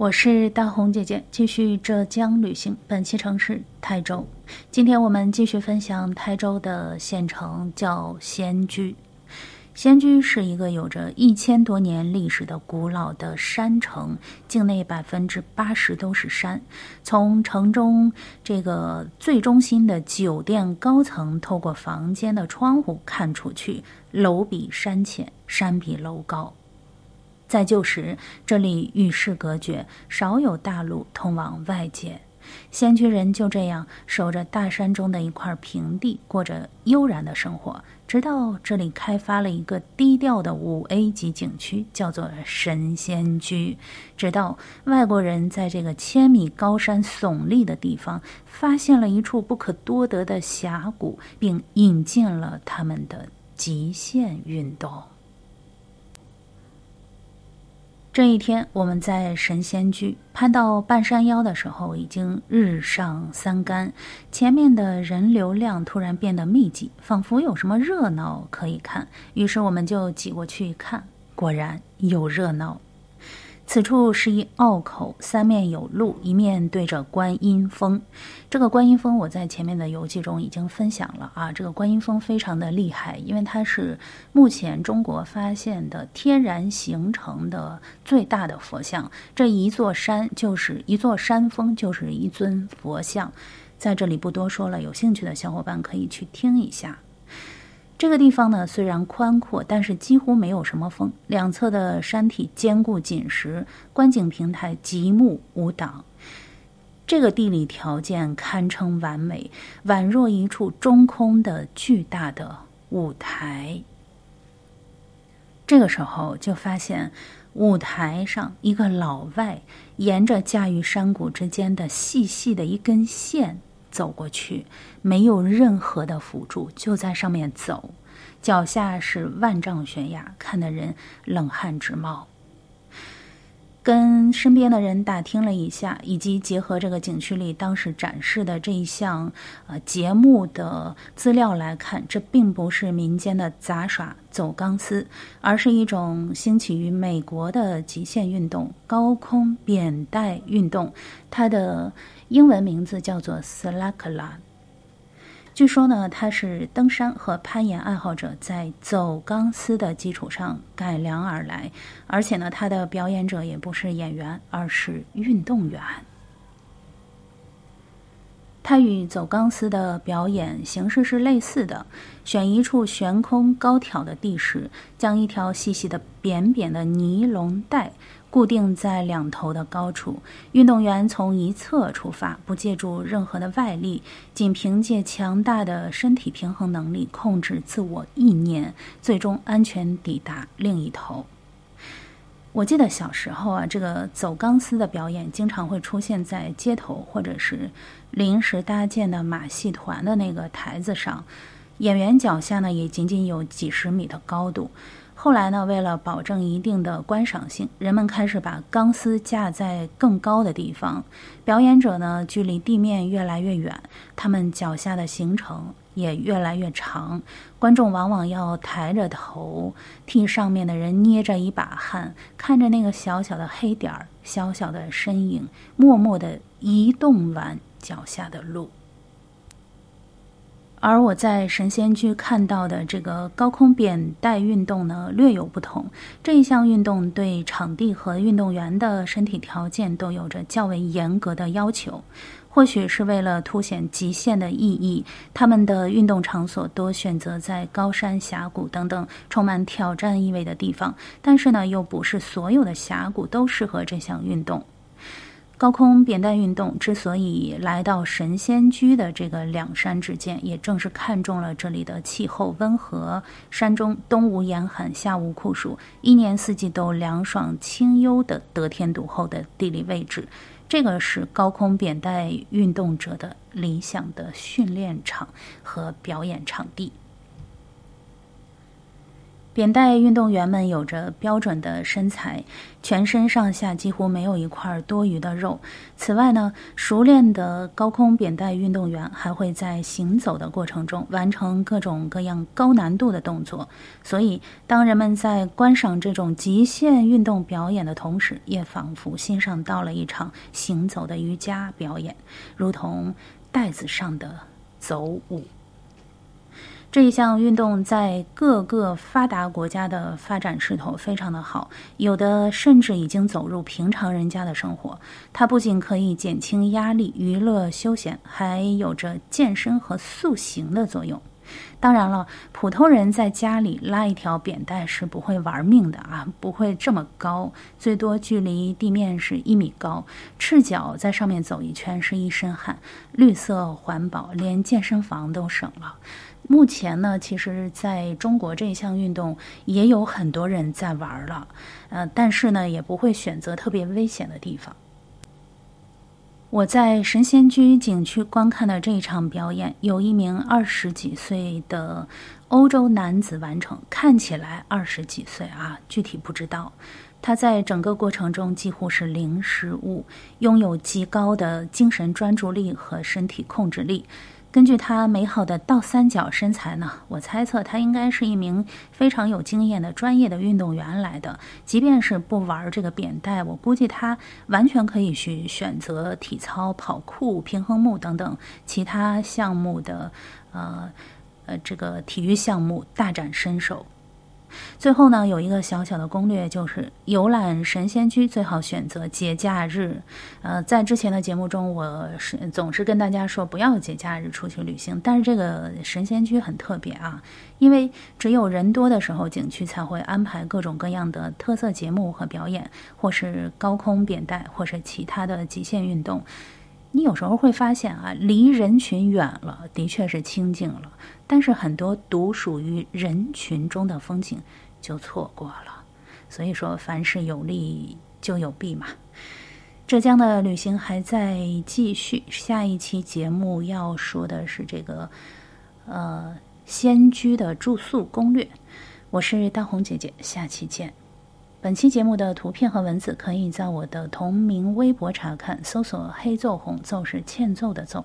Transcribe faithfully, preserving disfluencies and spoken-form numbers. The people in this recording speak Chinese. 我是大红姐姐，继续浙江旅行。本期城市台州，今天我们继续分享台州的县城，叫仙居。仙居是一个有着一千多年历史的古老的山城，境内百分之八十都是山。从城中这个最中心的酒店高层，透过房间的窗户看出去，楼比山浅，山比楼高。在旧时，这里与世隔绝，少有大路通往外界。仙居人就这样守着大山中的一块平地，过着悠然的生活，直到这里开发了一个低调的五 A 级景区，叫做神仙居。直到外国人在这个千米高山耸立的地方发现了一处不可多得的峡谷，并引进了他们的极限运动。这一天我们在神仙居攀到半山腰的时候，已经日上三竿，前面的人流量突然变得密集，仿佛有什么热闹可以看，于是我们就挤过去一看，果然有热闹。此处是一坳口，三面有路，一面对着观音峰。这个观音峰我在前面的游记中已经分享了啊，这个观音峰非常的厉害，因为它是目前中国发现的天然形成的最大的佛像，这一座山就是一座山峰，就是一尊佛像。在这里不多说了，有兴趣的小伙伴可以去听一下。这个地方呢，虽然宽阔，但是几乎没有什么风，两侧的山体坚固紧实，观景平台极目无挡，这个地理条件堪称完美，宛若一处中空的巨大的舞台。这个时候就发现舞台上一个老外沿着驾驭山谷之间的细细的一根线走过去，没有任何的辅助，就在上面走，脚下是万丈悬崖，看得人冷汗直冒。跟身边的人打听了一下，以及结合这个景区里当时展示的这一项呃节目的资料来看，这并不是民间的杂耍走钢丝，而是一种兴起于美国的极限运动——高空扁带运动。它的英文名字叫做 Slackline。据说呢，它是登山和攀岩爱好者在走钢丝的基础上改良而来，而且呢，它的表演者也不是演员，而是运动员。它与走钢丝的表演形式是类似的，选一处悬空高挑的地势，将一条细细的扁扁的尼龙带固定在两头的高处，运动员从一侧出发，不借助任何的外力，仅凭借强大的身体平衡能力控制自我意念，最终安全抵达另一头。我记得小时候啊，这个走钢丝的表演经常会出现在街头或者是临时搭建的马戏团的那个台子上，演员脚下呢也仅仅有几十米的高度。后来呢，为了保证一定的观赏性，人们开始把钢丝架在更高的地方，表演者呢距离地面越来越远，他们脚下的行程也越来越长，观众往往要抬着头，替上面的人捏着一把汗，看着那个小小的黑点儿、小小的身影，默默地移动完脚下的路。而我在神仙居看到的这个高空扁带运动呢，略有不同。这一项运动对场地和运动员的身体条件都有着较为严格的要求。或许是为了凸显极限的意义，他们的运动场所多选择在高山峡谷等等充满挑战意味的地方，但是呢，又不是所有的峡谷都适合这项运动。高空扁带运动之所以来到神仙居的这个两山之间，也正是看中了这里的气候温和，山中冬无严寒，夏无酷暑，一年四季都凉爽清幽的得天独厚的地理位置。这个是高空扁带运动者的理想的训练场和表演场地。扁带运动员们有着标准的身材，全身上下几乎没有一块多余的肉。此外呢，熟练的高空扁带运动员还会在行走的过程中完成各种各样高难度的动作，所以当人们在观赏这种极限运动表演的同时，也仿佛欣赏到了一场行走的瑜伽表演，如同带子上的走舞。这一项运动在各个发达国家的发展势头非常的好，有的甚至已经走入平常人家的生活。它不仅可以减轻压力、娱乐休闲，还有着健身和塑形的作用。当然了，普通人在家里拉一条扁带是不会玩命的啊，不会这么高，最多距离地面是一米高，赤脚在上面走一圈是一身汗。绿色环保，连健身房都省了。目前呢，其实在中国这项运动也有很多人在玩了，呃，但是呢，也不会选择特别危险的地方。我在神仙居景区观看的这一场表演，有一名二十几岁的欧洲男子完成，看起来二十几岁啊，具体不知道。他在整个过程中几乎是零失误，拥有极高的精神专注力和身体控制力。根据他美好的倒三角身材呢，我猜测他应该是一名非常有经验的专业的运动员来的。即便是不玩这个扁带，我估计他完全可以去选择体操、跑酷、平衡木等等其他项目的呃呃这个体育项目大展身手。最后呢，有一个小小的攻略，就是游览神仙居最好选择节假日。呃，在之前的节目中，我是总是跟大家说不要节假日出去旅行，但是这个神仙居很特别啊，因为只有人多的时候，景区才会安排各种各样的特色节目和表演，或是高空扁带，或是其他的极限运动。你有时候会发现啊，离人群远了，的确是清静了，但是很多独属于人群中的风景就错过了。所以说，凡事有利就有弊嘛。浙江的旅行还在继续，下一期节目要说的是这个呃仙居的住宿攻略。我是大红姐姐，下期见。本期节目的图片和文字可以在我的同名微博查看，搜索黑揍红，揍是欠揍的揍。